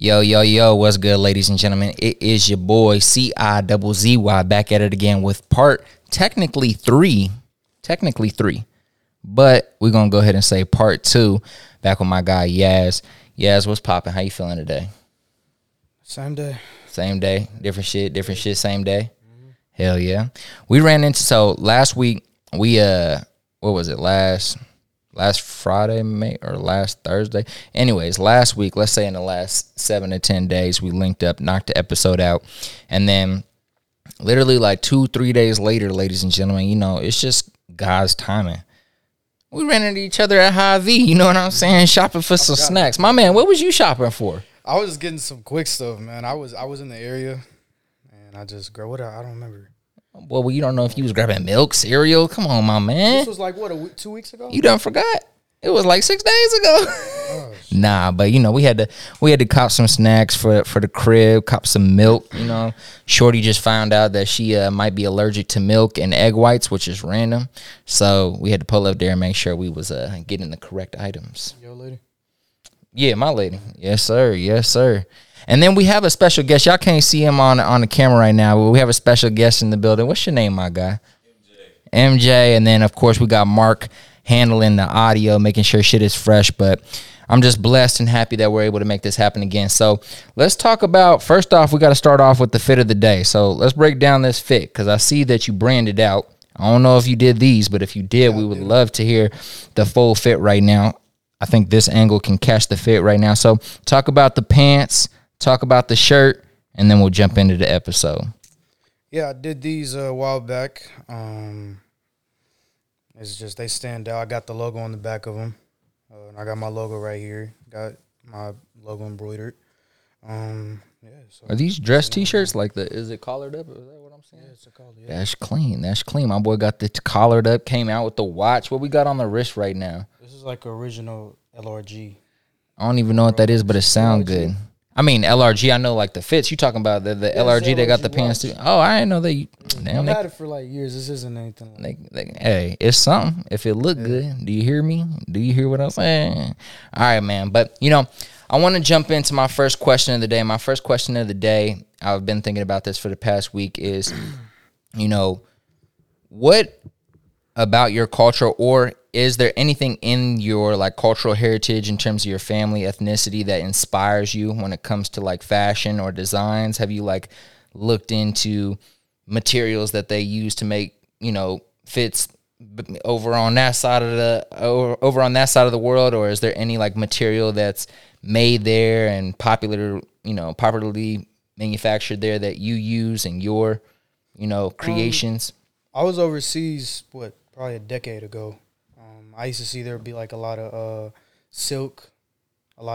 Yo, yo, yo, what's good, ladies and gentlemen? It is your boy, C-I-double-Z-Y, back at it again with part, technically three, but we're going to go ahead and say part two, back with my guy, Yaz. Yaz, what's poppin'? How you feeling today? Same day. Different shit, same day. Mm-hmm. Hell yeah. We ran into, so last week, we, what was it, last Friday, May, or last Thursday. Anyways, last week, let's say in the last 7 to 10 days, we linked up, knocked the episode out. And then literally like 2-3 days later, ladies and gentlemen, you know, it's just God's timing. We ran into each other at Hy-Vee, you know what I'm saying? Shopping for some snacks. My man, what was you shopping for? I was just getting some quick stuff, man. I was in the area and I just grabbed what I don't remember. Well, you don't know if you was grabbing milk, cereal. Come on, my man. This was like, what, a week, 2 weeks ago? You done forgot. It was like 6 days ago. Oh, nah, but, you know, we had to cop some snacks for the crib, cop some milk, you know. Shorty just found out that she might be allergic to milk and egg whites, which is random. So we had to pull up there and make sure we was getting the correct items. Your lady? Yeah, my lady. Yes, sir. Yes, sir. And then we have a special guest. Y'all can't see him on the camera right now, but we have a special guest in the building. What's your name, my guy? MJ. And then, of course, we got Mark handling the audio, making sure shit is fresh. But I'm just blessed and happy that we're able to make this happen again. So let's talk about, first off, we got to start off with the fit of the day. So let's break down this fit because I see that you branded out. I don't know if you did these, but if you did, we would love to hear the full fit right now. I think this angle can catch the fit right now. So talk about the pants. Talk about the shirt, and then we'll jump into the episode. Yeah, I did these a while back. It's just they stand out. I got the logo on the back of them. And I got my logo right here. Got my logo embroidered. Yeah. So are these dress T-shirts? Like is it collared up? Is that what I'm saying? Yeah, it's a collar. Yeah. That's clean. My boy got the collared up. Came out with the watch. What we got on the wrist right now? This is like original LRG. I don't even know what that is, but it sounds good. I mean, LRG, I know, like, the fits. You talking about the LRG, they got the pants, too. Oh, I didn't know they... Damn, I've had it for, like, years. This isn't anything. Hey, it's something. If it look good, do you hear me? Do you hear what I'm saying? All right, man. But, you know, I want to jump into my first question of the day. My first question of the day, I've been thinking about this for the past week, is, you know, what about your culture, or is there anything in your like cultural heritage in terms of your family ethnicity that inspires you when it comes to like fashion or designs? Have you like looked into materials that they use to make, you know, fits over on that side of the world, or is there any like material that's made there and popularly manufactured there that you use in your, you know, creations? I was overseas probably a decade ago. I used to see there would be like a lot of silk. It would be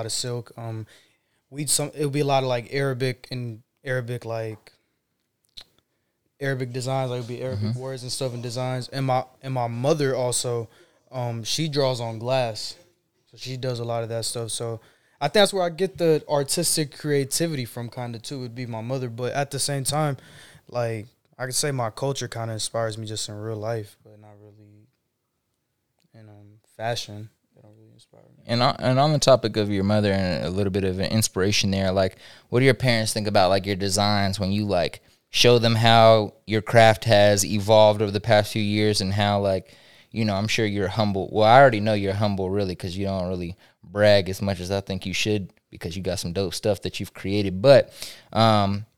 a lot of like Arabic designs. Like it would be Arabic words and stuff and designs. And my mother also, she draws on glass, so she does a lot of that stuff. So I think that's where I get the artistic creativity from, kind of too. Would be my mother, but at the same time, like, I could say my culture kind of inspires me just in real life, but not really in fashion. They don't really inspire me. And on the topic of your mother and a little bit of an inspiration there, like, what do your parents think about, like, your designs when you, like, show them how your craft has evolved over the past few years and how, like, you know, I'm sure you're humble. Well, I already know you're humble, really, because you don't really brag as much as I think you should because you got some dope stuff that you've created. But,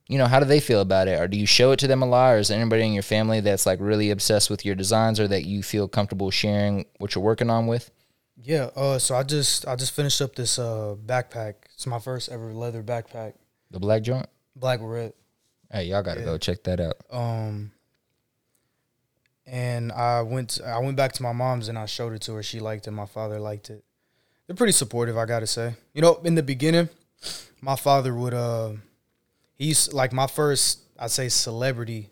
you know, how do they feel about it? Or do you show it to them a lot? Or is there anybody in your family that's, like, really obsessed with your designs or that you feel comfortable sharing what you're working on with? Yeah, so I just finished up this backpack. It's my first ever leather backpack. The black joint? Black with red. Hey, y'all got to go check that out. And I went back to my mom's and I showed it to her. She liked it. My father liked it. They're pretty supportive, I got to say. You know, in the beginning, my father would... He's like my first, I'd say, celebrity.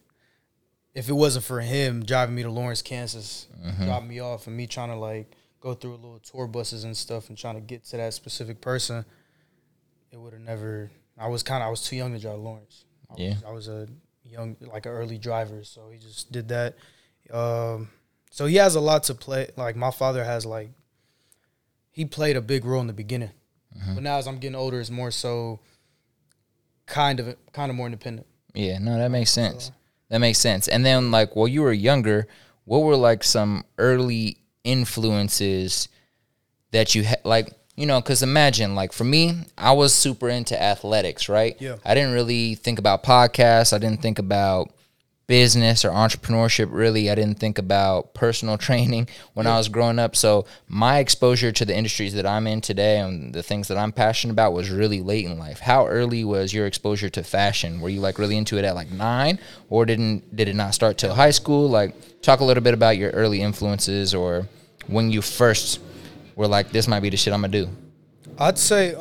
If it wasn't for him driving me to Lawrence, Kansas, dropping me off and me trying to like go through little tour buses and stuff and trying to get to that specific person, it would have never. I was too young to drive Lawrence. I was a young, like an early driver, so he just did that. So he has a lot to play. Like my father has, like, he played a big role in the beginning, but now as I'm getting older, it's more so. kind of more independent. Yeah, no, that makes sense. That makes sense. And then, like, while you were younger, what were, like, some early influences that you had, like, you know, because imagine, like, for me, I was super into athletics, right? Yeah. I didn't really think about podcasts. I didn't think about business or entrepreneurship, really. I didn't think about personal training when I was growing up. So my exposure to the industries that I'm in today and the things that I'm passionate about was really late in life. How early was your exposure to fashion? Were you, like, really into it at, like, 9, or did it not start till high school? Like, talk a little bit about your early influences, or when you first were like, this might be the shit I'm gonna do. I'd say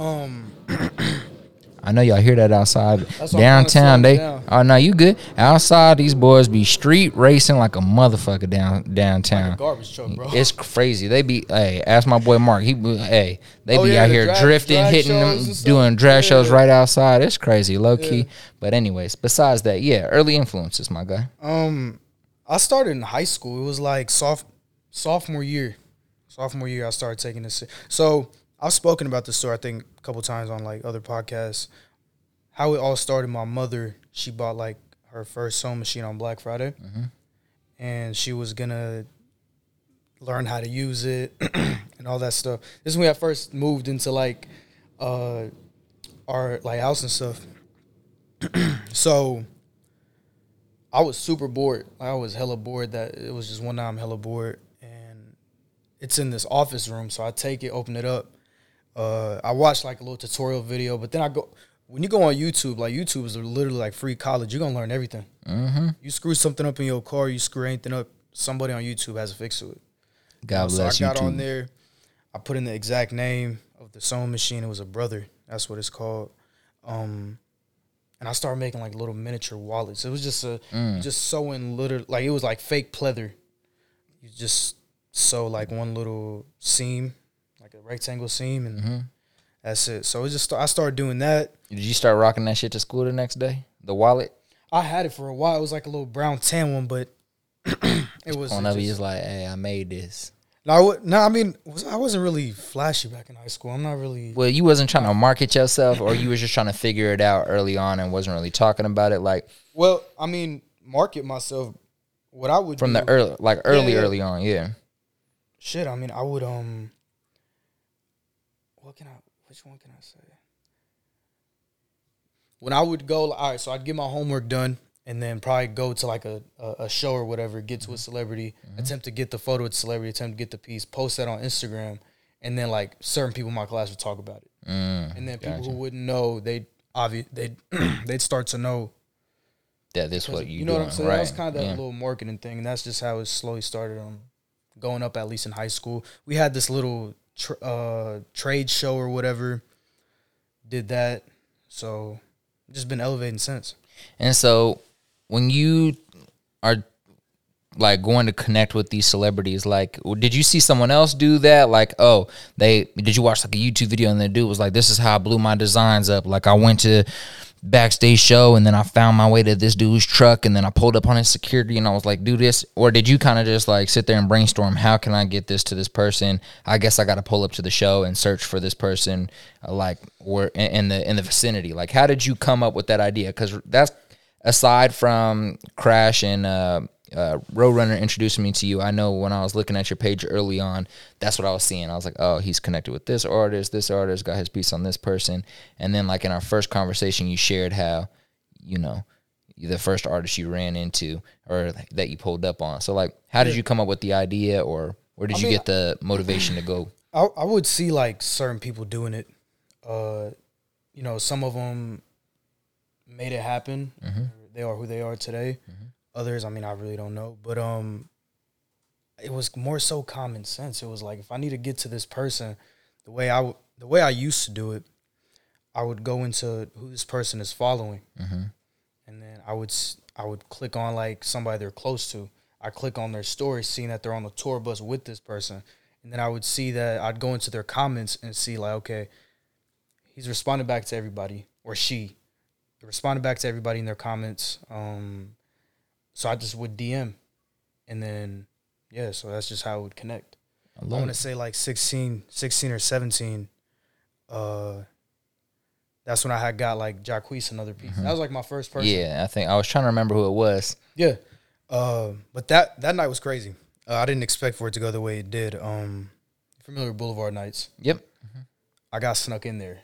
I know y'all hear that outside. Downtown, they down. Oh no, you good. Outside, these boys be street racing like a motherfucker downtown. Like a garbage truck, bro. It's crazy. They be, hey, ask my boy Mark. They be out here drifting, hitting them, doing drag shows right outside. It's crazy, low key. But anyways, besides that, yeah, early influences, my guy. I started in high school. It was like sophomore year. Sophomore year, I started taking this. So I've spoken about this story, I think, a couple times on, like, other podcasts. How it all started, my mother, she bought, like, her first sewing machine on Black Friday. Mm-hmm. And she was going to learn how to use it and all that stuff. This is when I first moved into, like, our, like, house and stuff. So I was super bored. I was hella bored. That it was just one time hella bored. It's in this office room, so I take it, open it up. I watch, like, a little tutorial video, but then I go. When you go on YouTube, like, YouTube is literally like free college. You're gonna learn everything. Mm-hmm. You screw something up in your car, you screw anything up, somebody on YouTube has a fix to it. God bless you. So I got YouTube on there. I put in the exact name of the sewing machine. It was a Brother. That's what it's called. And I started making, like, little miniature wallets. It was just just sewing literally, like, it was like fake pleather. You just sew, like, one little seam, like a rectangle seam, and that's it. So it's just, I started doing that. Did you start rocking that shit to school the next day? The wallet? I had it for a while. It was like a little brown tan one, but it was. On up, he's like, "Hey, I made this." No, I mean, I wasn't really flashy back in high school. I'm not really. Well, you wasn't trying to market yourself, or you was just trying to figure it out early on and wasn't really talking about it, like. Well, I mean, market myself. What I would from do, the early, like, early on, yeah. Shit, I mean, I would, which one can I say? When I would go, all right, so I'd get my homework done and then probably go to, like, a show or whatever, get to a celebrity, attempt to get the photo with celebrity, attempt to get the piece, post that on Instagram, and then, like, certain people in my class would talk about it. And then people who wouldn't know, they'd start to know. Yeah, that's what you know doing, what I'm saying? Right. That was kind of that little marketing thing, and that's just how it slowly started on. Going up, at least in high school, we had this little trade show or whatever. Did that, so just been elevating since. And so, when you are, like, going to connect with these celebrities, like, did you see someone else do that? Like, oh, did you watch, like, a YouTube video and the dude was like, "This is how I blew my designs up. Like, I went to backstage show and then I found my way to this dude's truck and then I pulled up on his security and I was like, do this"? Or did you kind of just, like, sit there and brainstorm, how can I get this to this person? I guess I got to pull up to the show and search for this person, like, or in the vicinity. Like, how did you come up with that idea? Because that's, aside from Crash and Roadrunner introducing me to you, I know when I was looking at your page early on, that's what I was seeing. I was like, oh, he's connected with this artist, got his piece on this person. And then, like, in our first conversation, you shared how, you know, the first artist you ran into or that you pulled up on. So, like, how did you come up with the idea, or where did you get the motivation to go? I would see, like, certain people doing it. You know, some of them made it happen. Mm-hmm. They are who they are today. Mm-hmm. Others, I mean, I really don't know. But it was more so common sense. It was like, if I need to get to this person, the way I used to do it, I would go into who this person is following. Mm-hmm. And then I would click on, like, somebody they're close to. I click on their story, seeing that they're on the tour bus with this person. And then I would see that, I'd go into their comments and see, like, okay, he's responding back to everybody, or she responded back to everybody in their comments. So I just would DM, and then, so that's just how it would connect. I want to say, like, 16 or 17, that's when I had got like Jacquees and other people. Mm-hmm. That was like my first person. Yeah, I think I was trying to remember who it was. Yeah, but that night was crazy. I didn't expect for it to go the way it did. Familiar with Boulevard Nights? Yep. Mm-hmm. I got snuck in there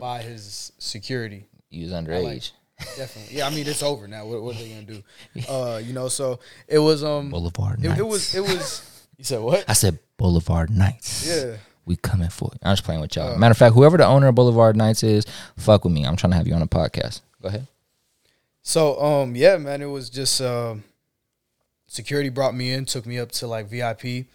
by his security. He was underage. Definitely. Yeah, I mean, it's over now. What are they going to do? You know, so it was... Boulevard Nights. It was... You said what? I said Boulevard Nights. Yeah. We coming for you. I'm just playing with y'all. Matter of fact, whoever the owner of Boulevard Nights is, fuck with me. I'm trying to have you on a podcast. Go ahead. So, yeah, man, it was just... security brought me in, took me up to, like, VIP.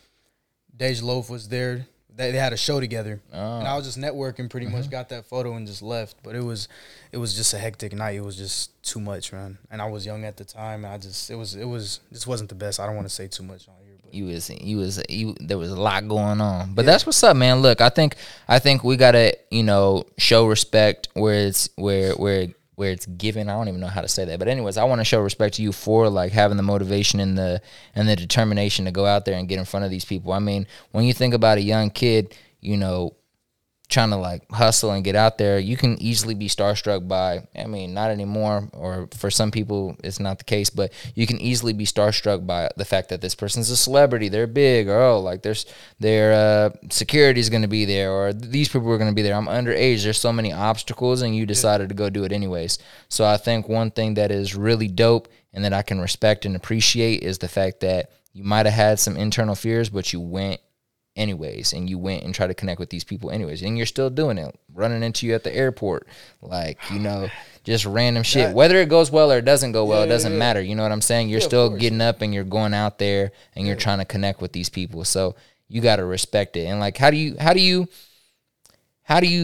Dej Loaf was there. They had a show together. Oh. And I was just networking pretty much, got that photo and just left. But it was just a hectic night. It was just too much, man. And I was young at the time. And I just this wasn't the best. I don't want to say too much on here. But there was a lot going on. But yeah. That's what's up, man. Look, I think we gotta, you know, show respect where it's given. I don't even know how to say that. But anyways, I want to show respect to you for like having the motivation and the determination to go out there and get in front of these people. I mean, when you think about a young kid, you know, trying to like hustle and get out there, you can easily be starstruck by, I mean, not anymore, or for some people it's not the case, but you can easily be starstruck by the fact that this person's a celebrity, they're big, or oh, like their security's going to be there, or these people are going to be there, I'm underage, there's so many obstacles, and you decided to go do it anyways. So I think one thing that is really dope and that I can respect and appreciate is the fact that you might have had some internal fears, but you went anyways, and you went and tried to connect with these people anyways, and you're still doing it, running into you at the airport, like, you know, just random shit, whether it goes well or it doesn't go well, it doesn't matter, you know what I'm saying, you're still getting up and you're going out there and you're trying to connect with these people, so you got to respect it. And like, how do you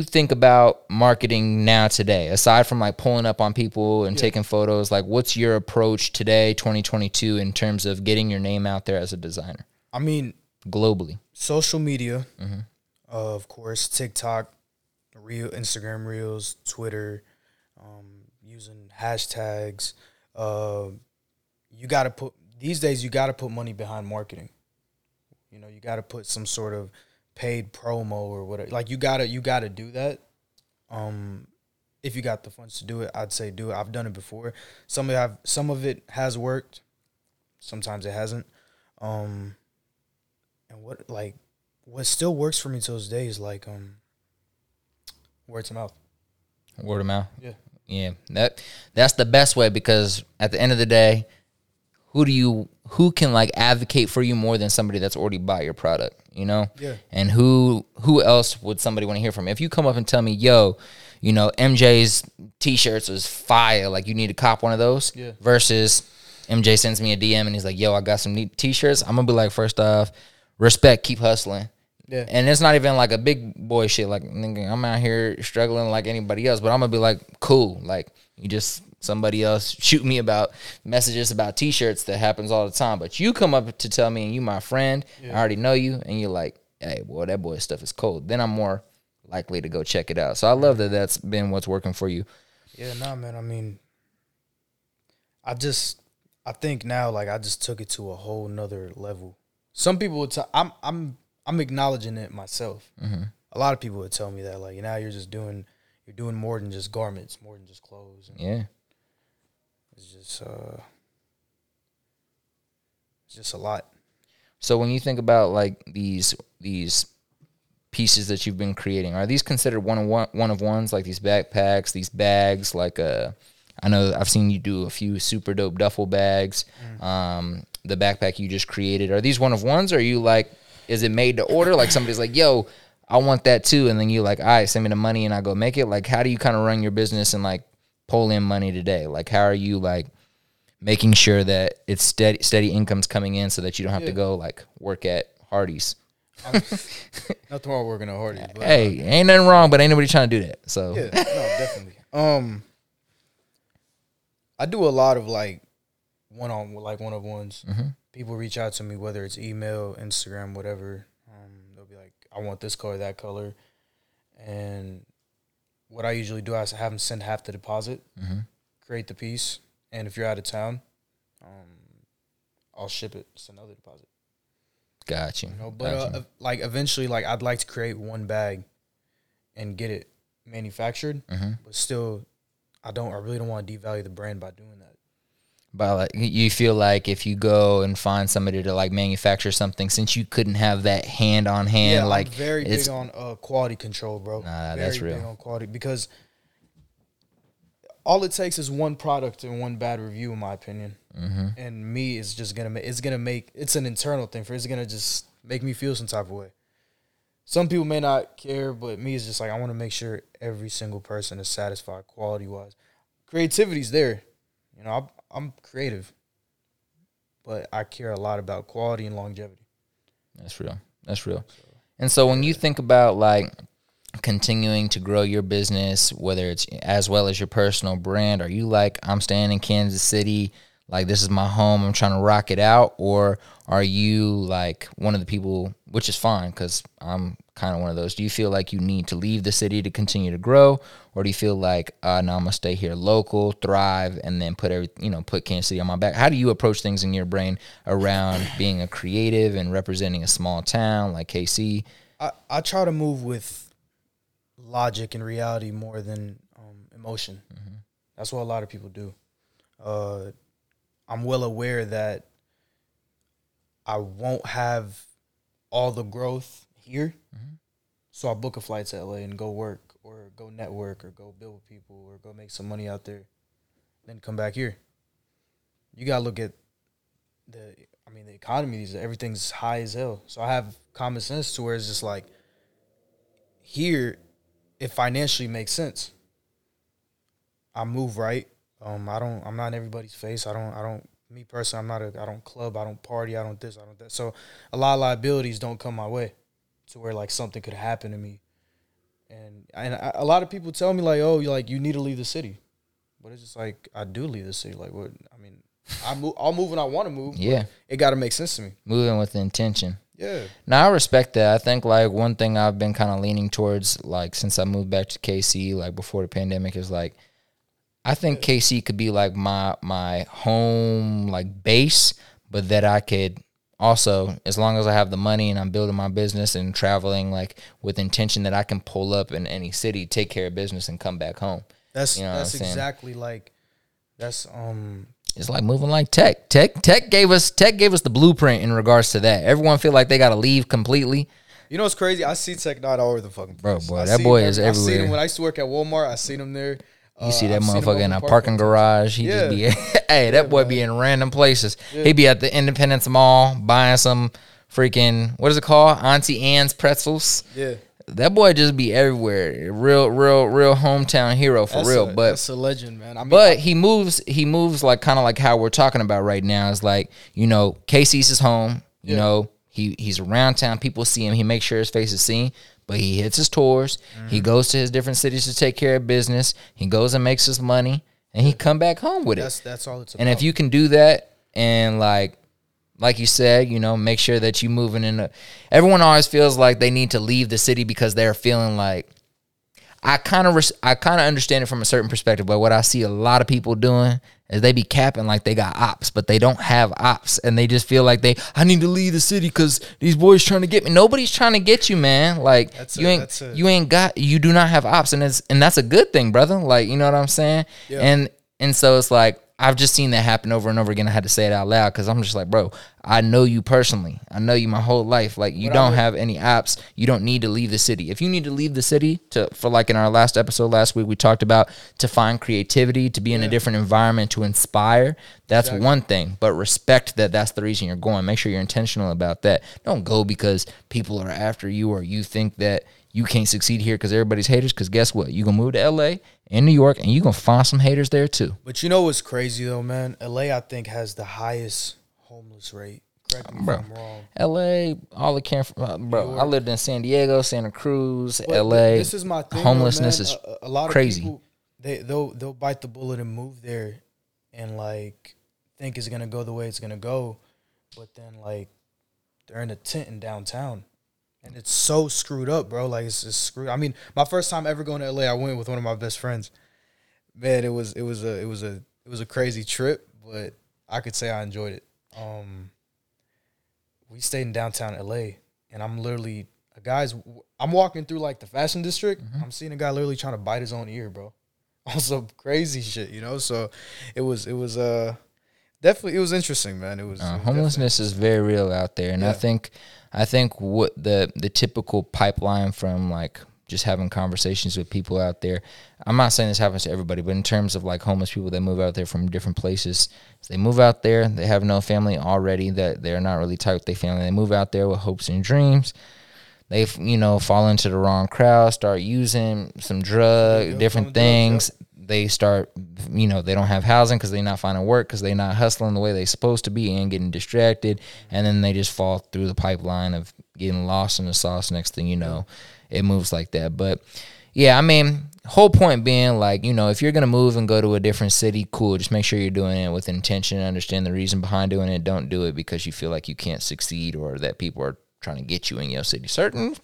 think about marketing now today, aside from like pulling up on people and taking photos, like what's your approach today, 2022, in terms of getting your name out there as a designer? I mean, globally, social media, of course, TikTok, Instagram Reels, Twitter, using hashtags. You got to put money behind marketing. You know, you got to put some sort of paid promo or whatever. Like you gotta do that. If you got the funds to do it, I'd say do it. I've done it before. Some of it has worked. Sometimes it hasn't. And what still works for me to this day is like word to mouth. Word of mouth. Yeah. That's the best way, because at the end of the day, who can like advocate for you more than somebody that's already bought your product, you know? Yeah. And who else would somebody want to hear from? If you come up and tell me, yo, you know, MJ's t-shirts was fire, like you need to cop one of those, versus MJ sends me a DM and he's like, yo, I got some neat t-shirts, I'm gonna be like, first off, respect, keep hustling. Yeah. And it's not even like a big boy shit. Like, nigga, I'm out here struggling like anybody else, but I'm going to be like, cool. Like, you just, somebody else shoot me about messages about t-shirts. That happens all the time. But you come up to tell me, and you my friend, I already know you, and you're like, hey, boy, that boy's stuff is cold. Then I'm more likely to go check it out. So I love that that's been what's working for you. Yeah, nah, man. I mean, I think now, like, I just took it to a whole nother level. Some people would tell, I'm acknowledging it myself. Mm-hmm. A lot of people would tell me that, like, now you're just doing more than just garments, more than just clothes. And it's just a lot. So when you think about like these pieces that you've been creating, are these considered one of ones, like these backpacks, these bags, like I know I've seen you do a few super dope duffel bags. Mm-hmm. The backpack you just created, are these one of ones, or are you like, is it made to order, like somebody's like, yo, I want that too, and then you like, all right, send me the money and I go make it? Like, how do you kind of run your business and like pull in money today? Like, how are you like making sure that it's steady income's coming in so that you don't have to go like work at Hardee's? Nothing wrong working at Hardee's, but hey, ain't nothing wrong, but ain't nobody trying to do that. So yeah, no, definitely. I do a lot of like one-on-ones. Mm-hmm. People reach out to me, whether it's email, Instagram, whatever. They'll be like, I want this color, that color. And what I usually do is have them send half the deposit, create the piece. And if you're out of town, I'll ship it. It's another deposit. Gotcha. You know, but like eventually, like I'd like to create one bag and get it manufactured, but still, I really don't want to devalue the brand by doing that. But like, you feel like if you go and find somebody to like manufacture something, since you couldn't have that hand on hand, like I'm very big on quality control, bro. Nah, that's real. Big on quality, because all it takes is one product and one bad review, in my opinion. And me is just gonna it's an internal thing for it's gonna just make me feel some type of way. Some people may not care, but me is just like I want to make sure every single person is satisfied quality wise. Creativity's there, you know. I'm creative, but I care a lot about quality and longevity. That's real. That's real. And so when you think about, like, continuing to grow your business, whether it's as well as your personal brand, are you like, I'm staying in Kansas City, like, this is my home, I'm trying to rock it out? Or are you, like, one of the people, which is fine because I'm kind of one of those. Do you feel like you need to leave the city to continue to grow? Or do you feel like, no, I'm going to stay here local, thrive, and then put every, you know, put Kansas City on my back? How do you approach things in your brain around being a creative and representing a small town like KC? I try to move with logic and reality more than emotion. That's what a lot of people do. I'm well aware that I won't have all the growth here, so I book a flight to LA and go work or go network or go build with people or go make some money out there, then come back here. You got to look at the economy. Everything's high as hell. So I have common sense to where it's just like, here, it financially makes sense. I move right. I'm not in everybody's face. Me personally, I don't club, I don't party, I don't this, I don't that. So a lot of liabilities don't come my way to where like something could happen to me. And a lot of people tell me like, oh, you need to leave the city. But it's just like, I do leave the city. Like, what? I mean, I'll move when I want to move. Yeah. It got to make sense to me. Moving with intention. Yeah. Now, I respect that. I think, like, one thing I've been kind of leaning towards, like, since I moved back to KC, like, before the pandemic, is like, I think KC could be like my home, like, base, but that I could also, as long as I have the money and I'm building my business and traveling, like, with intention, that I can pull up in any city, take care of business, and come back home. That's exactly like it's like moving like tech. Tech gave us the blueprint in regards to that. Everyone feel like they gotta leave completely. You know what's crazy? I see Tech Nine all over the fucking place. Bro, that boy is everywhere. I seen him when I used to work at Walmart. I seen him there. You see that motherfucker in a parking garage. He just be, hey, that boy be in random places. Yeah. He be at the Independence Mall buying some freaking, what is it called? Auntie Anne's pretzels. Yeah. That boy just be everywhere. Real hometown hero for that's real. But that's a legend, man. I mean, but he moves like kind of like how we're talking about right now. It's like, you know, KC's his home. You know, he's around town. People see him. He makes sure his face is seen. But he hits his tours. He goes to his different cities to take care of business. He goes and makes his money, and he come back home with it. That's all it's about. And if you can do that, and like you said, you know, make sure that you moving in. Everyone always feels like they need to leave the city because they're feeling like. I kind of understand it from a certain perspective, but what I see a lot of people doing is they be capping like they got ops, but they don't have ops, and they just feel like I need to leave the city because these boys trying to get me. Nobody's trying to get you, man. Like, you do not have ops, and that's a good thing, brother. Like, you know what I'm saying? Yeah. And so it's like, I've just seen that happen over and over again. I had to say it out loud because I'm just like, bro, I know you personally. I know you my whole life. Like, you don't have any ops. You don't need to leave the city. If you need to leave the city for like in our last episode last week, we talked about to find creativity, to be in a different environment, to inspire. That's one thing. But respect that that's the reason you're going. Make sure you're intentional about that. Don't go because people are after you or you think that you can't succeed here because everybody's haters. Because guess what? You're going to move to L.A., in New York, and you're going to find some haters there, too. But you know what's crazy, though, man? L.A., I think, has the highest homeless rate. Correct me if I'm wrong. L.A., all it came from. I lived in San Diego, Santa Cruz, but L.A. This is my thing, homelessness is a lot of crazy. People, they'll bite the bullet and move there and, like, think it's going to go the way it's going to go. But then, like, they're in a tent in downtown. And it's so screwed up, bro. Like, it's just screwed. I mean, my first time ever going to LA, I went with one of my best friends. Man, it was a crazy trip, but I could say I enjoyed it. We stayed in downtown LA, and I'm literally A guy's, I'm walking through like the fashion district. Mm-hmm. I'm seeing a guy literally trying to bite his own ear, bro. On some crazy shit, you know? So it was definitely, it was interesting, man. It was homelessness is very real out there. And yeah. I think what the typical pipeline from like just having conversations with people out there, I'm not saying this happens to everybody, but in terms of like homeless people that move out there from different places, so they move out there, they have no family already, that they're not really tight with their family. They move out there with hopes and dreams. They, you know, fall into the wrong crowd, start using some drugs, different things. They start, you know, they don't have housing because they're not finding work, because they're not hustling the way they're supposed to be and getting distracted. And then they just fall through the pipeline of getting lost in the sauce. Next thing you know, it moves like that. But, yeah, I mean, whole point being, like, you know, if you're going to move and go to a different city, cool. Just make sure you're doing it with intention. Understand the reason behind doing it. Don't do it because you feel like you can't succeed or that people are trying to get you in your city. Certain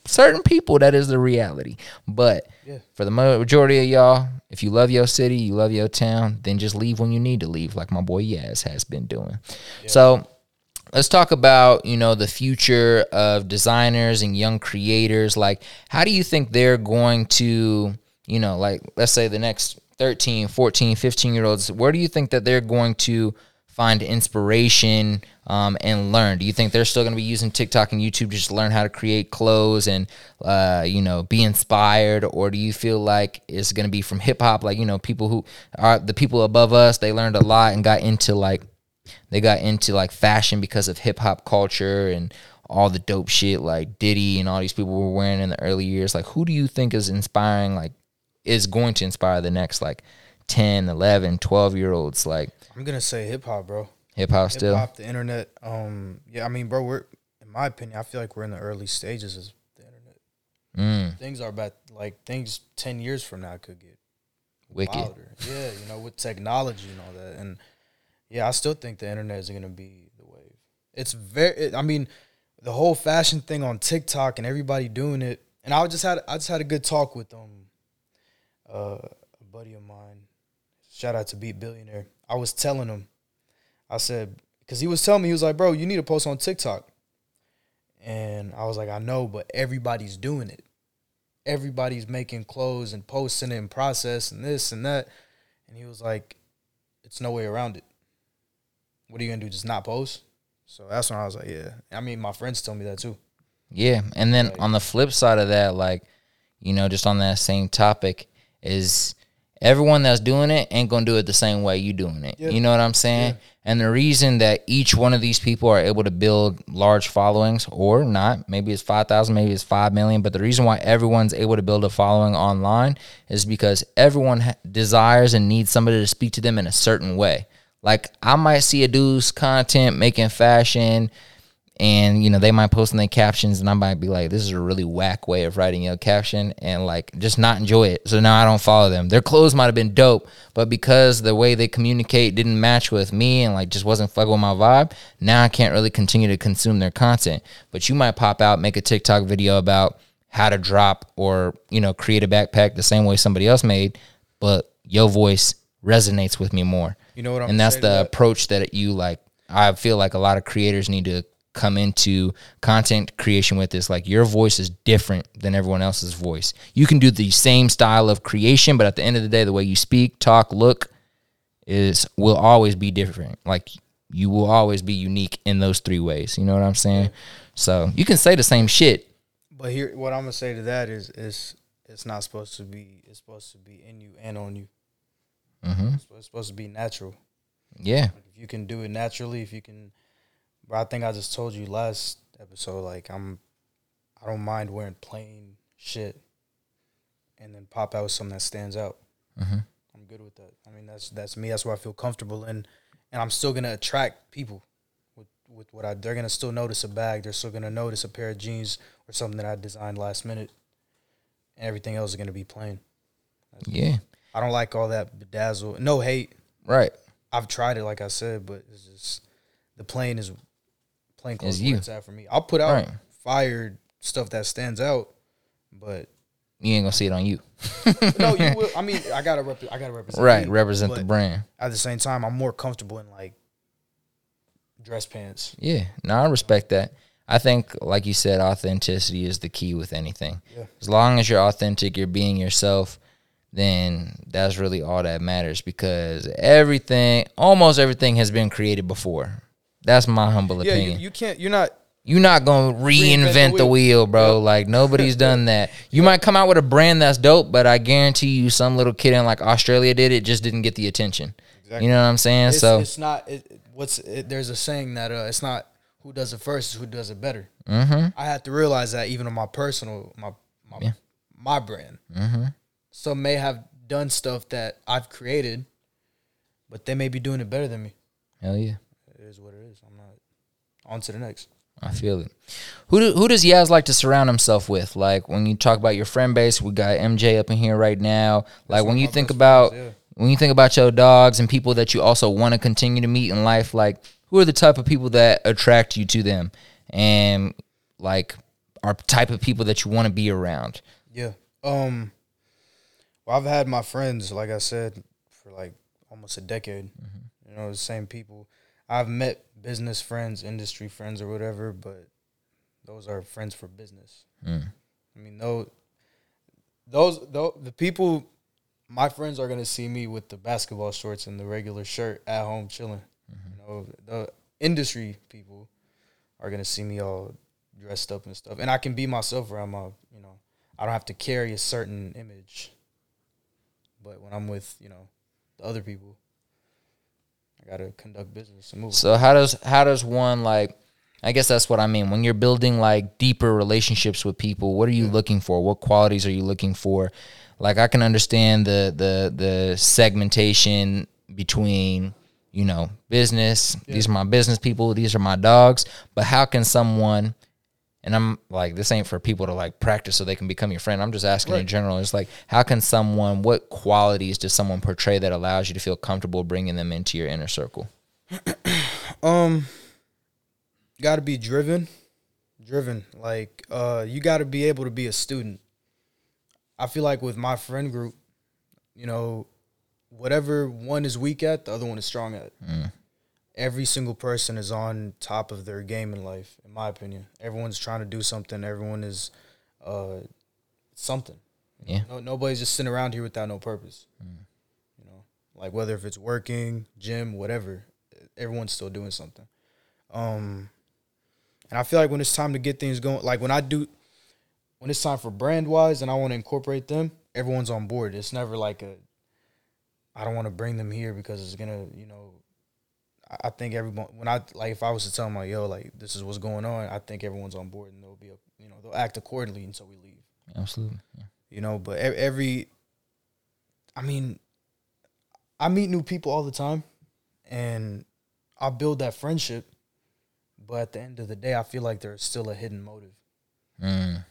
people, that is the reality. But for the majority of y'all, if you love your city, you love your town, then just leave when you need to leave, like my boy Yaz has been doing. Yeah. So let's talk about, you know, the future of designers and young creators. Like, how do you think they're going to, you know, like, let's say the next 13, 14, 15-year-olds, where do you think that they're going to find inspiration and learn? Do you think they're still going to be using TikTok and YouTube to just learn how to create clothes and, you know, be inspired? Or do you feel like it's going to be from hip-hop? Like, you know, people who are the people above us, they learned a lot and got into fashion because of hip-hop culture and all the dope shit like Diddy and all these people were wearing in the early years. Like, who do you think is inspiring, like, is going to inspire the next, like, 10, 11, 12-year-olds? Like, I'm going to say hip-hop, bro. Hip-hop still? Hip-hop, the internet. Yeah, I mean, bro, in my opinion, I feel like we're in the early stages of the internet. Mm. Things 10 years from now could get wicked. Wilder. Yeah, you know, with technology and all that. And, yeah, I still think the internet is going to be the wave. It's the whole fashion thing on TikTok and everybody doing it. And I just had a good talk with a buddy of mine. Shout out to Beat Billionaire. I was telling him, I said, because he was telling me, he was like, bro, you need to post on TikTok. And I was like, I know, but everybody's doing it. Everybody's making clothes and posting it and process and this and that. And he was like, it's no way around it. What are you going to do, just not post? So that's when I was like, yeah. I mean, my friends tell me that too. Yeah, and then like, on the flip side of that, like, you know, just on that same topic is, everyone that's doing it ain't going to do it the same way you doing it. Yeah. You know what I'm saying? Yeah. And the reason that each one of these people are able to build large followings or not, maybe it's 5,000, maybe it's 5 million, but the reason why everyone's able to build a following online is because everyone desires and needs somebody to speak to them in a certain way. Like, I might see a dude's content making fashion, and, you know, they might post in their captions, and I might be like, this is a really whack way of writing your caption, and, like, just not enjoy it. So now I don't follow them. Their clothes might have been dope, but because the way they communicate didn't match with me and, like, just wasn't fucking with my vibe, now I can't really continue to consume their content. But you might pop out, make a TikTok video about how to drop or, you know, create a backpack the same way somebody else made, but your voice resonates with me more. You know what I'm saying? And that's the approach that you, like, I feel like a lot of creators need to come into content creation with. This, like, your voice is different than everyone else's voice. You can do the same style of creation, but at the end of the day, the way you speak, talk, look will always be different. Like, you will always be unique in those three ways. You know what I'm saying? So you can say the same shit, but here, what I'm gonna say to that is it's not supposed to be. It's supposed to be in you and on you. Mm-hmm. It's supposed to be natural. Yeah. Like, if you can do it naturally, if you can. Bro, I think I just told you last episode, like, I don't mind wearing plain shit and then pop out with something that stands out. Mm-hmm. I'm good with that. I mean, that's me. That's what I feel comfortable in. And I'm still going to attract people with what they're going to still notice a bag. They're still going to notice a pair of jeans or something that I designed last minute. And everything else is going to be plain. That's cool. I don't like all that bedazzle. No hate. Right. I've tried it, like I said, but it's just the plain is... Plain clothes is where it's at for me. I'll put out fire stuff that stands out, but you ain't gonna see it on you. No, you will. I mean, I gotta represent. Right, represent the brand. At the same time, I'm more comfortable in, like, dress pants. Yeah, no, I respect that. I think, like you said, authenticity is the key with anything. Yeah. As long as you're authentic, you're being yourself, then that's really all that matters, because everything, almost everything, has been created before. That's my humble opinion. You can't, you're not going to reinvent the wheel, bro. Yeah. Like, nobody's done that. You might come out with a brand that's dope, but I guarantee you some little kid in, like, Australia did it, just didn't get the attention. Exactly. You know what I'm saying? There's a saying that it's not who does it first, it's who does it better. Mm-hmm. I had to realize that even on my personal, my brand. Mm-hmm. Some may have done stuff that I've created, but they may be doing it better than me. Hell yeah. It is what it is. I'm not. On to the next. I feel it. Who does Yaz like to surround himself with? Like, when you talk about your friend base, we got MJ up in here right now. Like, when you think about when you think about your dogs and people that you also want to continue to meet in life, like, who are the type of people that attract you to them, and like are type of people that you want to be around? Yeah. Well, I've had my friends, like I said, for like almost a decade. Mm-hmm. You know, the same people. I've met business friends, industry friends, or whatever, but those are friends for business. Mm. I mean, those the people, my friends are gonna see me with the basketball shorts and the regular shirt at home chilling. Mm-hmm. You know, the industry people are gonna see me all dressed up and stuff, and I can be myself around my. You know, I don't have to carry a certain image, but when I'm with the other people, I gotta conduct business and move. So how does one, like, I guess that's what I mean. When you're building like deeper relationships with people, what are you looking for? What qualities are you looking for? Like, I can understand the segmentation between, business. Yeah. These are my business people, these are my dogs. But how can someone, and I'm like, this ain't for people to like practice so they can become your friend. I'm just asking in general. It's like, what qualities does someone portray that allows you to feel comfortable bringing them into your inner circle? Got to be driven. Like, you got to be able to be a student. I feel like with my friend group, whatever one is weak at, the other one is strong at. Mm. Every single person is on top of their game in life, in my opinion. Everyone's trying to do something. Everyone is something. Yeah. Nobody's just sitting around here without no purpose. Mm. Like, whether if it's working, gym, whatever, everyone's still doing something. And I feel like when it's time to get things going, like when it's time for brand-wise and I want to incorporate them, everyone's on board. It's never like I don't want to bring them here because it's going to, I think everyone, when I, like, if I was to tell them, like, yo, like, this is what's going on, I think everyone's on board, and they'll act accordingly until we leave. Absolutely. Yeah. But I meet new people all the time, and I build that friendship, but at the end of the day, I feel like there's still a hidden motive. Mm.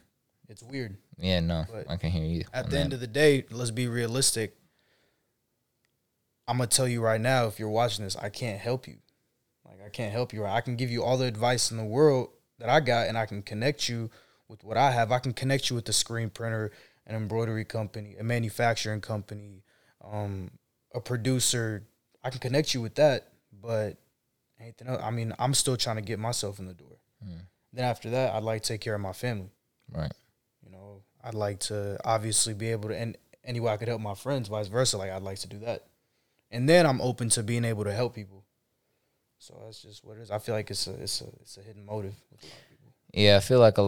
It's weird. Yeah, no, I can hear you. At the end of the day, let's be realistic. I'm going to tell you right now, if you're watching this, I can't help you. Like, I can't help you. I can give you all the advice in the world that I got, and I can connect you with what I have. I can connect you with a screen printer, an embroidery company, a manufacturing company, a producer. I can connect you with that, but anything else, I'm still trying to get myself in the door. Mm. Then after that, I'd like to take care of my family. Right. I'd like to obviously be able to, and any way I could help my friends, vice versa, like, I'd like to do that. And then I'm open to being able to help people. So that's just what it is. I feel like it's a hidden motive with a lot of people. Yeah, I feel like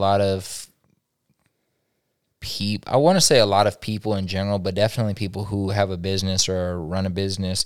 I want to say a lot of people in general, but definitely people who have a business or run a business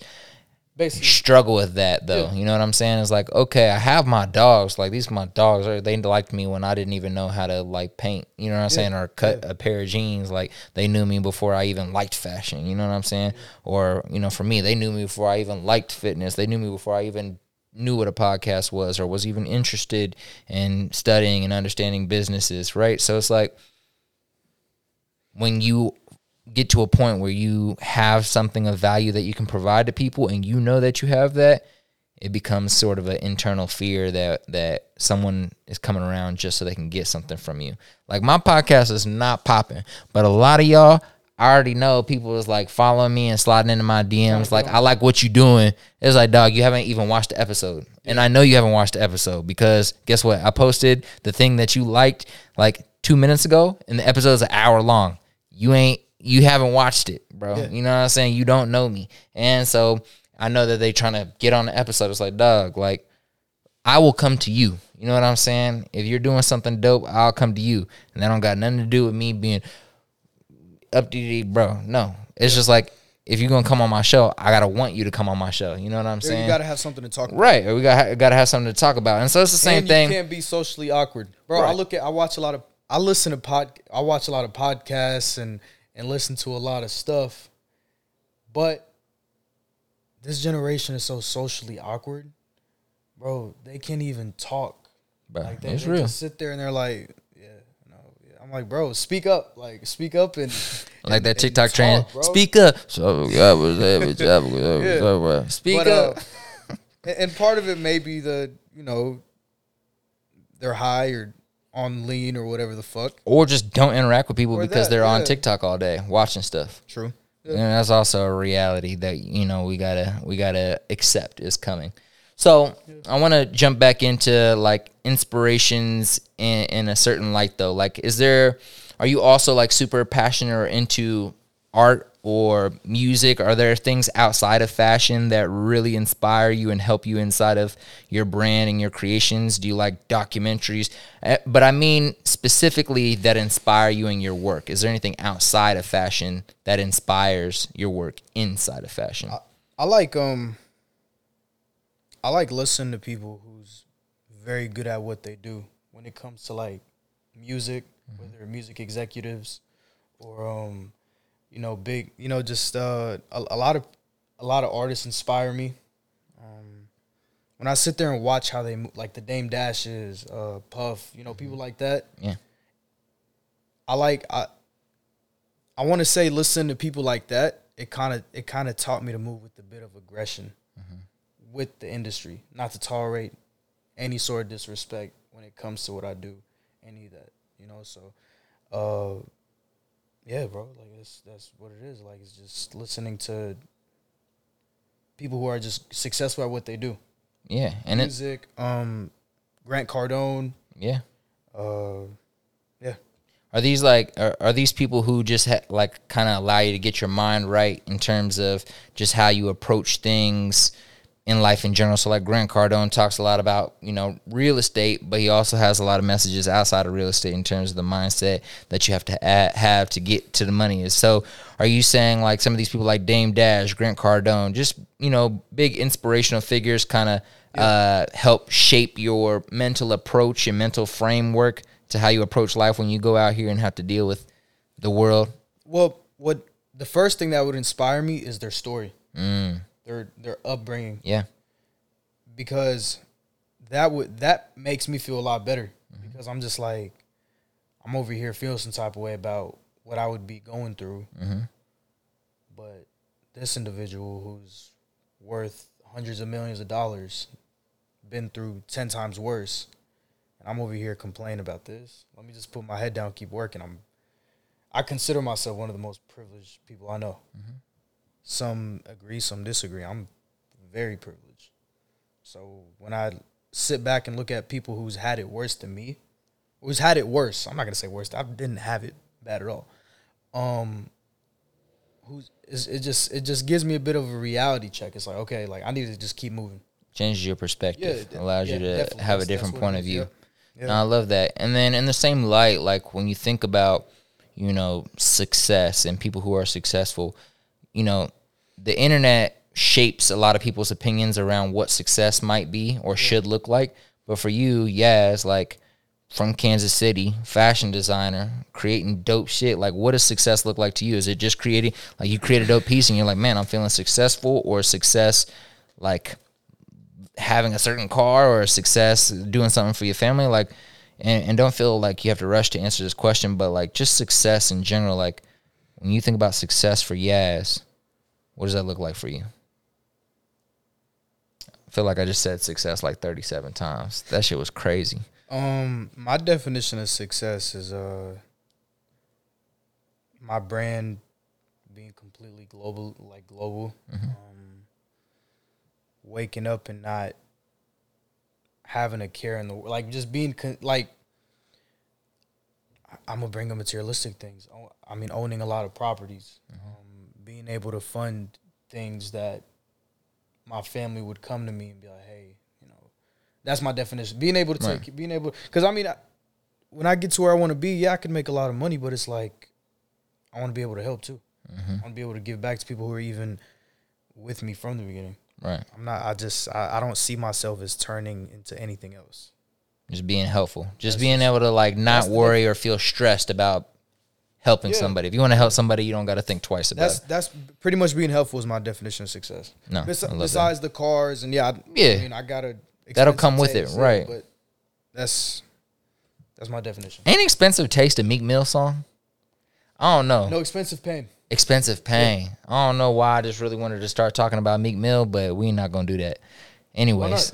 basically struggle with that, though. Yeah. You know what I'm saying? It's like, okay, I have my dogs. Like, these are my dogs. They liked me when I didn't even know how to, like, paint. You know what I'm saying? Or cut a pair of jeans. Like, they knew me before I even liked fashion. You know what I'm saying? Yeah. Or, for me, they knew me before I even liked fitness. They knew me before I even knew what a podcast was or was even interested in studying and understanding businesses, right? So it's like, when you get to a point where you have something of value that you can provide to people, and that you have that, it becomes sort of an internal fear that someone is coming around just so they can get something from you. Like, my podcast is not popping, but a lot of y'all, I already know people was like following me and sliding into my DMs. Like, I like what you doing. It's like, dog, you haven't even watched the episode. And I know you haven't watched the episode because guess what? I posted the thing that you liked like 2 minutes ago and the episode's an hour long. You haven't watched it, bro. Yeah. You know what I'm saying? You don't know me. And so I know that they trying to get on the episode. It's like, dog, like I will come to you. You know what I'm saying? If you're doing something dope, I'll come to you. And that don't got nothing to do with me being up to you, bro. No. It's just like, if you're going to come on my show, I got to want you to come on my show. You know what I'm saying? You got to have something to talk about. Right. We got to have something to talk about. And so it's the same thing. You can't be socially awkward. Bro, right. I watch a lot of podcasts and listen to a lot of stuff. But this generation is so socially awkward. Bro, they can't even talk. Bro, like they just sit there and they're like, I'm like, bro, speak up. Like, speak up and like that TikTok trend. Speak up. Speak up. And part of it may be they're high or on lean or whatever the fuck. Or just don't interact with people because they're on TikTok all day watching stuff. True. Yeah. And that's also a reality that, we gotta accept is coming. So I want to jump back into like inspirations in a certain light though. Like, are you also like super passionate or into art or music? Are there things outside of fashion that really inspire you and help you inside of your brand and your creations? Do you like documentaries? But I mean specifically that inspire you in your work. Is there anything outside of fashion that inspires your work inside of fashion? I like, I like listening to people who's very good at what they do when it comes to, like, music, mm-hmm. whether music executives or, big, just a lot of artists inspire me. When I sit there and watch how they move, like the Dame Dashes, Puff, mm-hmm. people like that. Yeah. I want to say listening to people like that, it kind of taught me to move with a bit of aggression. Mm-hmm. With the industry, not to tolerate any sort of disrespect when it comes to what I do, any of that, So, yeah, bro, like that's what it is. Like, it's just listening to people who are just successful at what they do. Yeah, and music, Grant Cardone. Yeah, yeah. Are these these people who just kind of allow you to get your mind right in terms of just how you approach things? In life in general. So like Grant Cardone talks a lot about, real estate, but he also has a lot of messages outside of real estate in terms of the mindset that you have to have to get to the money. So are you saying like some of these people like Dame Dash, Grant Cardone, just, big inspirational figures kind of help shape your mental approach, your mental framework to how you approach life when you go out here and have to deal with the world? Well, the first thing that would inspire me is their story. Mm. Their upbringing, yeah, because that makes me feel a lot better, mm-hmm. because I'm just like, I'm over here feeling some type of way about what I would be going through, mm-hmm. but this individual who's worth hundreds of millions of dollars, been through 10 times worse, and I'm over here complaining about this. Let me just put my head down, keep working. I consider myself one of the most privileged people I know. Mm-hmm. Some agree, some disagree. I'm very privileged. So when I sit back and look at people who's had it worse than me, who's had it worse, I'm not going to say worse. I didn't have it bad at all. It just gives me a bit of a reality check. It's like, okay, like I need to just keep moving. Changes your perspective. Yeah, allows you to have a different point of view. Yeah. No, I love that. And then in the same light, like when you think about, success and people who are successful, the internet shapes a lot of people's opinions around what success might be or should look like. But for you, Yaz, like from Kansas City, fashion designer, creating dope shit, like what does success look like to you? Is it just creating, like you create a dope piece and you're like, man, I'm feeling successful, or success like having a certain car, or success doing something for your family? Like, and don't feel like you have to rush to answer this question, but like just success in general, like when you think about success for Yaz, what does that look like for you? I feel like I just said success like 37 times. That shit was crazy. My definition of success is my brand being completely global, like global. Mm-hmm. Waking up and not having a care in the world. Like, just being, I'm going to bring up materialistic things. I mean, owning a lot of properties. Mm-hmm. Being able to fund things that my family would come to me and be like, hey, you know, that's my definition. Being able to take it, being able, because I mean, when I get to where I want to be, yeah, I can make a lot of money, but it's like, I want to be able to help too. Mm-hmm. I want to be able to give back to people who are even with me from the beginning. Right. I'm not, I don't see myself as turning into anything else. Just being helpful. Just being able to, like, not worry or feel stressed about helping somebody. If you want to help somebody, you don't got to think twice about it. That's pretty much being helpful is my definition of success. No. Besides the cars and, I mean, I got to. That'll come with it, right. But that's my definition. Ain't Expensive Taste a Meek Mill song? I don't know. No, Expensive Pain. Expensive Pain. Yeah. I don't know why I just really wanted to start talking about Meek Mill, but we not going to do that. Anyways.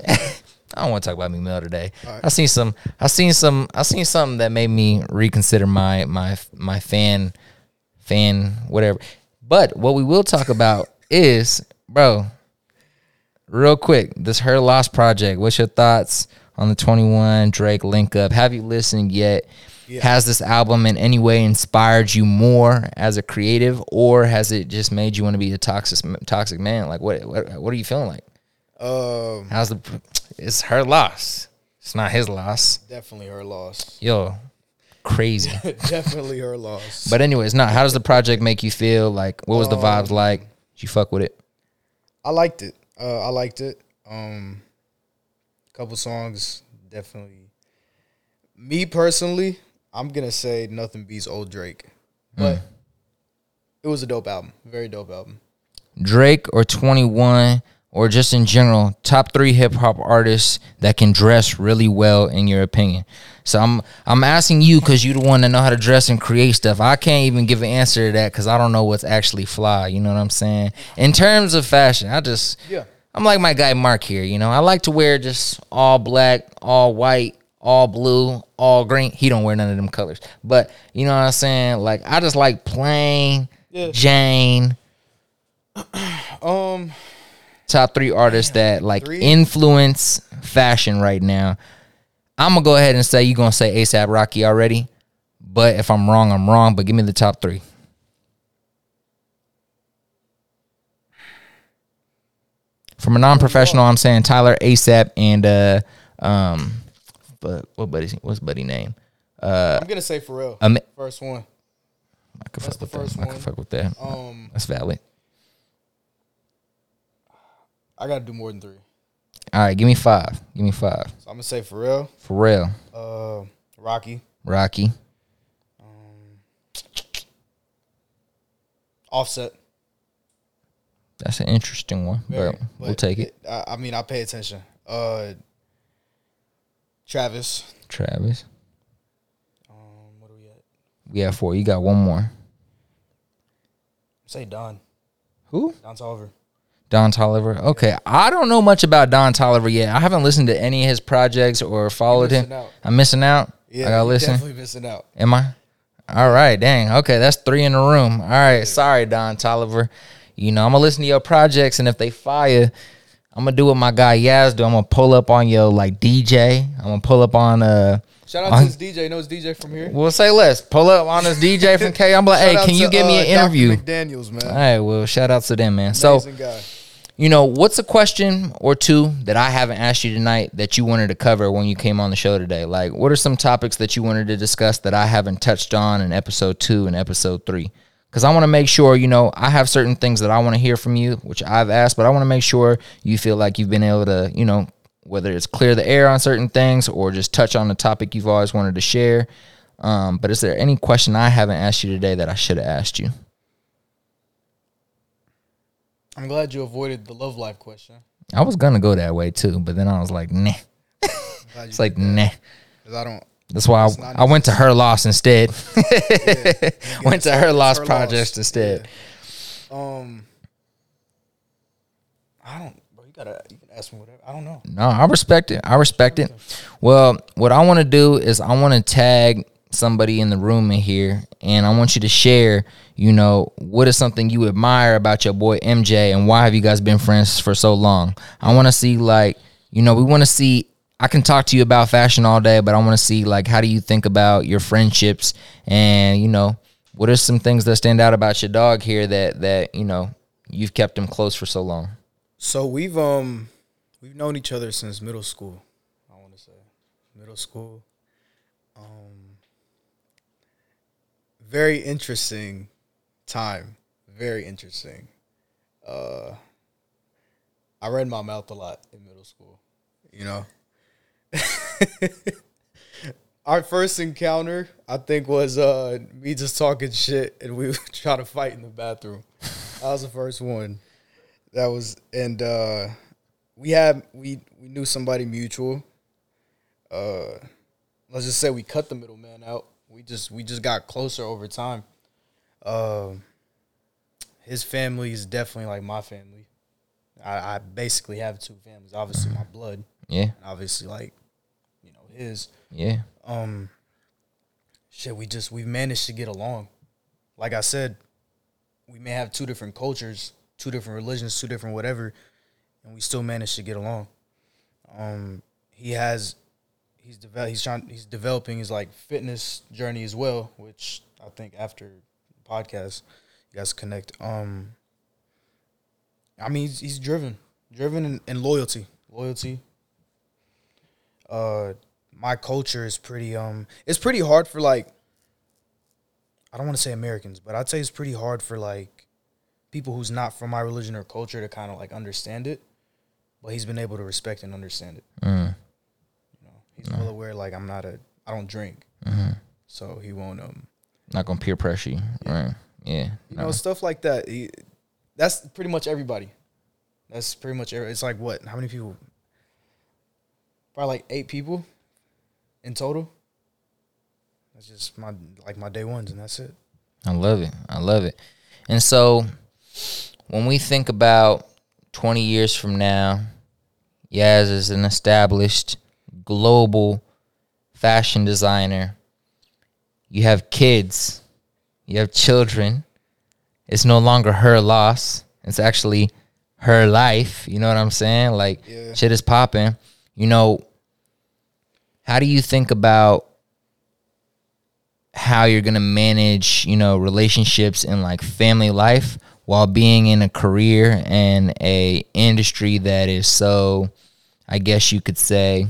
I don't want to talk about Meek Mill today. Right. I seen something that made me reconsider my fan whatever. But what we will talk about is, bro, real quick, this Her Loss project. What's your thoughts on the 21 Drake link up? Have you listened yet? Yeah. Has this album in any way inspired you more as a creative, or has it just made you want to be a toxic man? Like, what are you feeling like? It's her loss. It's not his loss. Definitely her loss. Yo, crazy. Definitely her loss. But anyways, how does the project make you feel? Like, what was the vibes like? Did you fuck with it? I liked it. Couple songs, definitely. Me personally, I'm gonna say nothing beats old Drake. But it was a dope album. Very dope album. Drake or 21? Or just in general, top 3 hip-hop artists that can dress really well, in your opinion. So I'm asking you because you're the one that know how to dress and create stuff. I can't even give an answer to that because I don't know what's actually fly. You know what I'm saying? In terms of fashion, I'm like my guy Mark here, you know. I like to wear just all black, all white, all blue, all green. He don't wear none of them colors. But you know what I'm saying? Like, I just like plain Jane. Top 3 artists that influence fashion right now. I'm going to go ahead and say you're going to say A$AP Rocky already. But if I'm wrong, I'm wrong. But give me the top 3. From a non-professional, I'm saying Tyler, A$AP, and but what's buddy name? I'm going to say Pharrell. First one. I could fuck with that. That's valid. I got to do more than 3. All right, give me 5. So I'm going to say Pharrell. Rocky. Offset. That's an interesting one, but we'll take it. I mean, I pay attention. Travis. What are we at? We have 4. You got one more. Say Don. Who? Don Tolliver. Okay, I don't know much about Don Tolliver yet. I haven't listened to any of his projects or followed him. Out. I'm missing out? Yeah, I gotta listen. Definitely missing out. Am I? All right, dang. Okay, that's 3 in the room. All right, sorry, Don Tolliver. You know, I'm gonna listen to your projects, and if they fire, I'm gonna do what my guy Yaz do. I'm gonna pull up on your, like, DJ. I'm gonna pull up on... Shout out to this DJ. You know his DJ from here? Well, say less. Pull up on this DJ from K. I'm like, hey, can you give me an interview? Dr. McDaniels, man. All right, well, shout out to them, man. Amazing guy. You know, what's a question or two that I haven't asked you tonight that you wanted to cover when you came on the show today? Like, what are some topics that you wanted to discuss that I haven't touched on in episode 2 and episode 3? Because I want to make sure, you know, I have certain things that I want to hear from you, which I've asked, but I want to make sure you feel like you've been able to, you know, whether it's clear the air on certain things or just touch on the topic you've always wanted to share. But is there any question I haven't asked you today that I should have asked you? I'm glad you avoided the love life question. I was going to go that way too, but then I was like, nah. It's like, nah. Because I don't. That's why I went to Her Loss instead. Went to Her Loss projects instead. Yeah. I don't. You can ask me whatever. I don't know. No, I respect it. Well, what I want to do is I want to tag somebody in the room in here, and I want you to share, you know, what is something you admire about your boy MJ, and why have you guys been friends for so long? I want to see, like, you know, we want to see, I can talk to you about fashion all day, but I want to see, like, how do you think about your friendships, and, you know, what are some things that stand out about your dog here that you know, you've kept him close for so long? So we've known each other since middle school, I want to say. Middle school. Very interesting time. Very interesting. I ran my mouth a lot in middle school, you know. Our first encounter, I think, was me just talking shit, and we would try to fight in the bathroom. That was the first one. That was, and we knew somebody mutual. Let's just say we cut the middleman out. We just got closer over time. His family is definitely like my family. I basically have two families. Obviously, my blood. Yeah. And obviously, like, you know, his. Yeah. We've managed to get along. Like I said, we may have two different cultures, two different religions, two different whatever, and we still managed to get along. He's developing his, like, fitness journey as well, which I think after the podcast you guys connect. I mean, he's driven and loyalty. My culture is pretty, it's pretty hard for, like, I don't want to say Americans, but I'd say it's pretty hard for, like, people who's not from my religion or culture to kind of, like, understand it. But he's been able to respect and understand it. Mm. You know, he's well aware, like, I don't drink. Mm-hmm. So he won't, not going to peer pressure you. Yeah. Right. Yeah. You know, stuff like that. That's pretty much everybody. It's like what? How many people? Probably like 8 people. In total, that's just my day ones, and that's it. I love it. And so when we think about 20 years from now, Yaz is an established global fashion designer. You have kids. You have children. It's no longer her loss. It's actually her life. You know what I'm saying? Like, yeah. Shit is popping. You know, how do you think about how you're going to manage, you know, relationships and, like, family life while being in a career and a industry that is so, I guess you could say,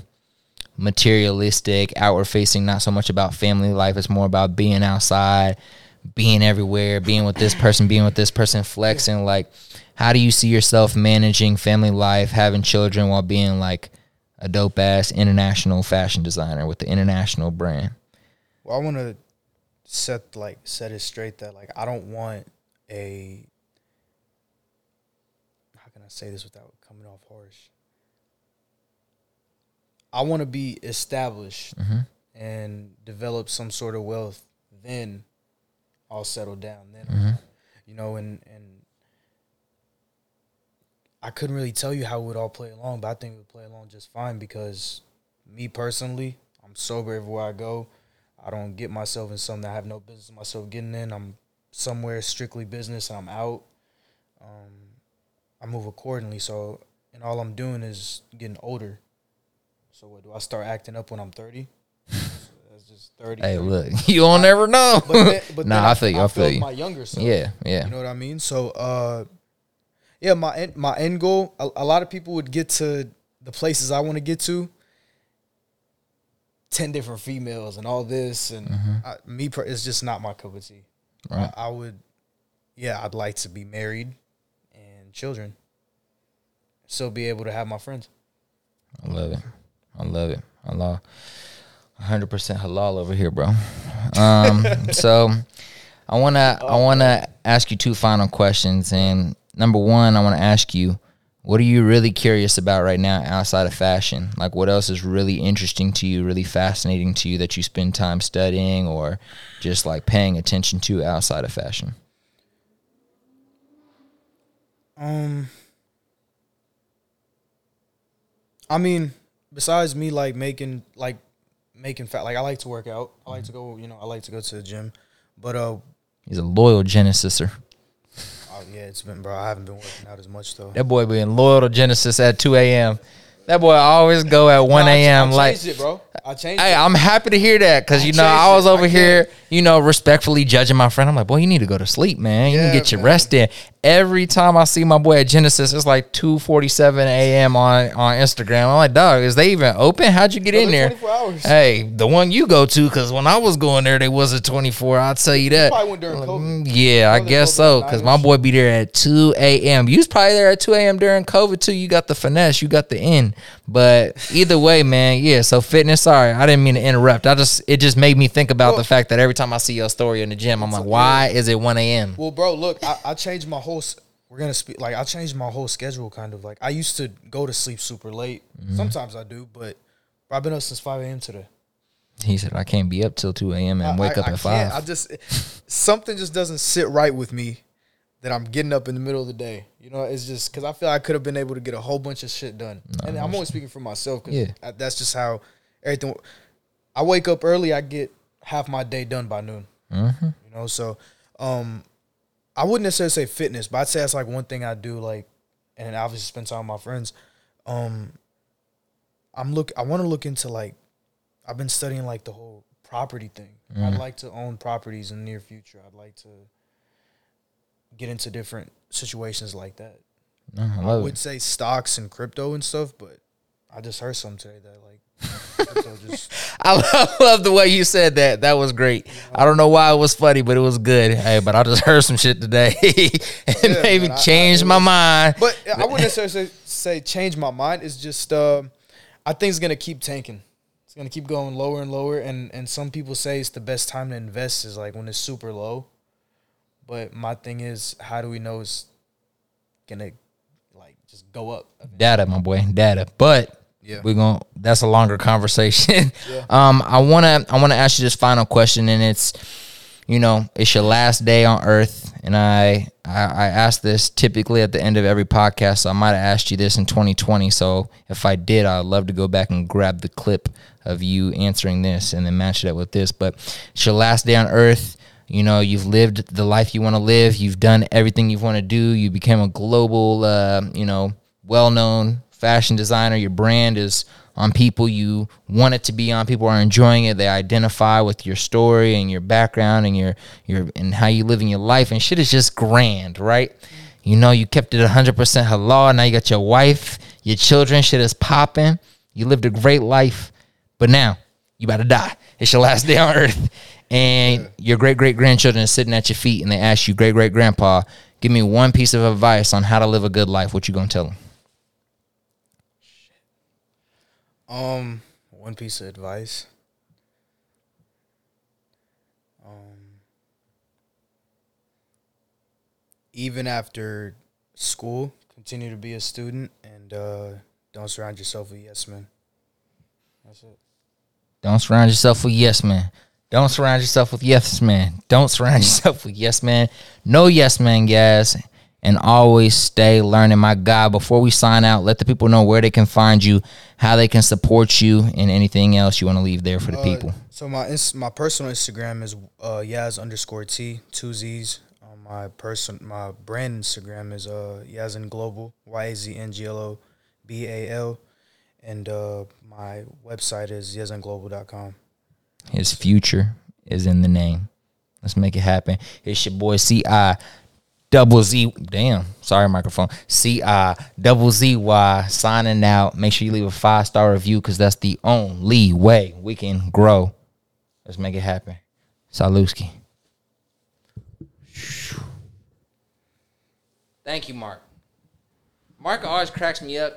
materialistic, outward-facing, not so much about family life. It's more about being outside, being everywhere, being with this person, flexing. Like, how do you see yourself managing family life, having children, while being, like, a dope-ass international fashion designer with the international brand? Well, I want to set it straight that, like, I don't want a... How can I say this without coming off harsh? I want to be established, mm-hmm, and develop some sort of wealth. Then I'll settle down. Then, mm-hmm, you know, and I couldn't really tell you how it would all play along, but I think it would play along just fine because me personally, I'm sober everywhere I go. I don't get myself in something that I have no business myself getting in. I'm somewhere strictly business and I'm out. I move accordingly. So, and all I'm doing is getting older. So what, do I start acting up when I'm 30? That's just 30. Hey, 30. Look, you don't ever know. But I feel you. My younger self. Yeah. You know what I mean? So, yeah, my end goal, a lot of people would get to the places I want to get to, 10 different females and all this, and mm-hmm, it's just not my cup of tea. Right. I'd like to be married and children, still be able to have my friends. I love it. Halal, 100% halal over here, bro. So I wanna ask you 2 final questions, and... Number 1, I want to ask you, what are you really curious about right now outside of fashion? Like, what else is really interesting to you, really fascinating to you that you spend time studying or just, like, paying attention to outside of fashion? I mean, besides me, like, making, like, making fat. Like, I like to work out. I like to go, you know, I like to go to the gym. But he's a loyal Genesiser. Oh, yeah, it's been, bro, I haven't been working out as much, though. That boy being loyal to Genesis at 2 a.m. That boy always go at 1 a.m. No, like, it, bro. I changed it. Hey, I'm happy to hear that because, you know, I was over here, you know, respectfully judging my friend. I'm like, boy, you need to go to sleep, man. You need to get your rest in. Every time I see my boy at Genesis, it's like 2:47 a.m. on Instagram. I'm like, dog, is they even open? How'd you get in there? 24 hours. Hey, the one you go to, because when I was going there, they wasn't 24. I'll tell you that. You probably went during COVID. Yeah, I guess so, because my boy be there at 2 a.m. You was probably there at 2 a.m. during COVID, too. You got the finesse. You got the end. But either way, man, yeah, so fitness, sorry, I didn't mean to interrupt. It just made me think about the fact that every time I see your story in the gym, I'm like, why is it 1 a.m.? Well, bro, look, I changed my whole I changed my whole schedule, kind of. Like, I used to go to sleep super late. Mm-hmm. Sometimes I do, but I've been up since 5 a.m. today. He said, I can't be up till 2 a.m. and wake up at 5. I just, something just doesn't sit right with me that I'm getting up in the middle of the day. You know, it's just because I feel like I could have been able to get a whole bunch of shit done. No, and I'm only speaking for myself because that's just how everything. I wake up early, I get half my day done by noon. Mm-hmm. You know, so, I wouldn't necessarily say fitness, but I'd say that's, like, one thing I do, like, and obviously spend time with my friends. I want to look into, like, I've been studying, like, the whole property thing. Mm-hmm. I'd like to own properties in the near future. I'd like to get into different situations like that. I would say stocks and crypto and stuff, but I just heard something today that, like, I love the way you said that. That was great. I don't know why it was funny, but it was good. Hey, but I just heard some shit today. And maybe changed my mind. But I wouldn't necessarily say change my mind. It's just I think it's going to keep tanking. It's going to keep going lower and lower. And some people say it's the best time to invest is like when it's super low. But my thing is, how do we know it's going to like just go up? Data, my boy. Data. But... yeah. That's a longer conversation. Yeah. I wanna ask you this final question, and it's, you know, it's your last day on earth, and I ask this typically at the end of every podcast, so I might have asked you this in 2020, so if I did, I'd love to go back and grab the clip of you answering this and then match it up with this. But it's your last day on earth. You know, you've lived the life you want to live. You've done everything you want to do. You became a global, well-known fashion designer. Your brand is on people you want it to be on. People are enjoying it. They identify with your story and your background and your and how you live in your life, and shit is just grand, right? You know, you kept it 100% halal. Now you got your wife, your children, shit is popping. You lived a great life, but now you about to die. It's your last day on earth, and your great-great-grandchildren is sitting at your feet, and they ask you, great-great-grandpa, give me one piece of advice on how to live a good life. What you gonna tell them? One piece of advice. Even after school, continue to be a student and don't surround yourself with yes men. That's it. Don't surround yourself with yes men. Don't surround yourself with yes men. Don't surround yourself with yes men. No yes men, guys. And always stay learning. My God, before we sign out, let the people know where they can find you, how they can support you, and anything else you want to leave there for the people. So my personal Instagram is yaz_t, 2 Z's. My brand Instagram is yaznglobal, yaznglobal. And my website is yaznglobal.com. His future is in the name. Let's make it happen. It's your boy C.I., double Z, damn, sorry microphone, C-I-double-Z-Y, signing out. Make sure you leave a 5-star review, because that's the only way we can grow. Let's make it happen. Saluski. Thank you, Mark. Mark always cracks me up.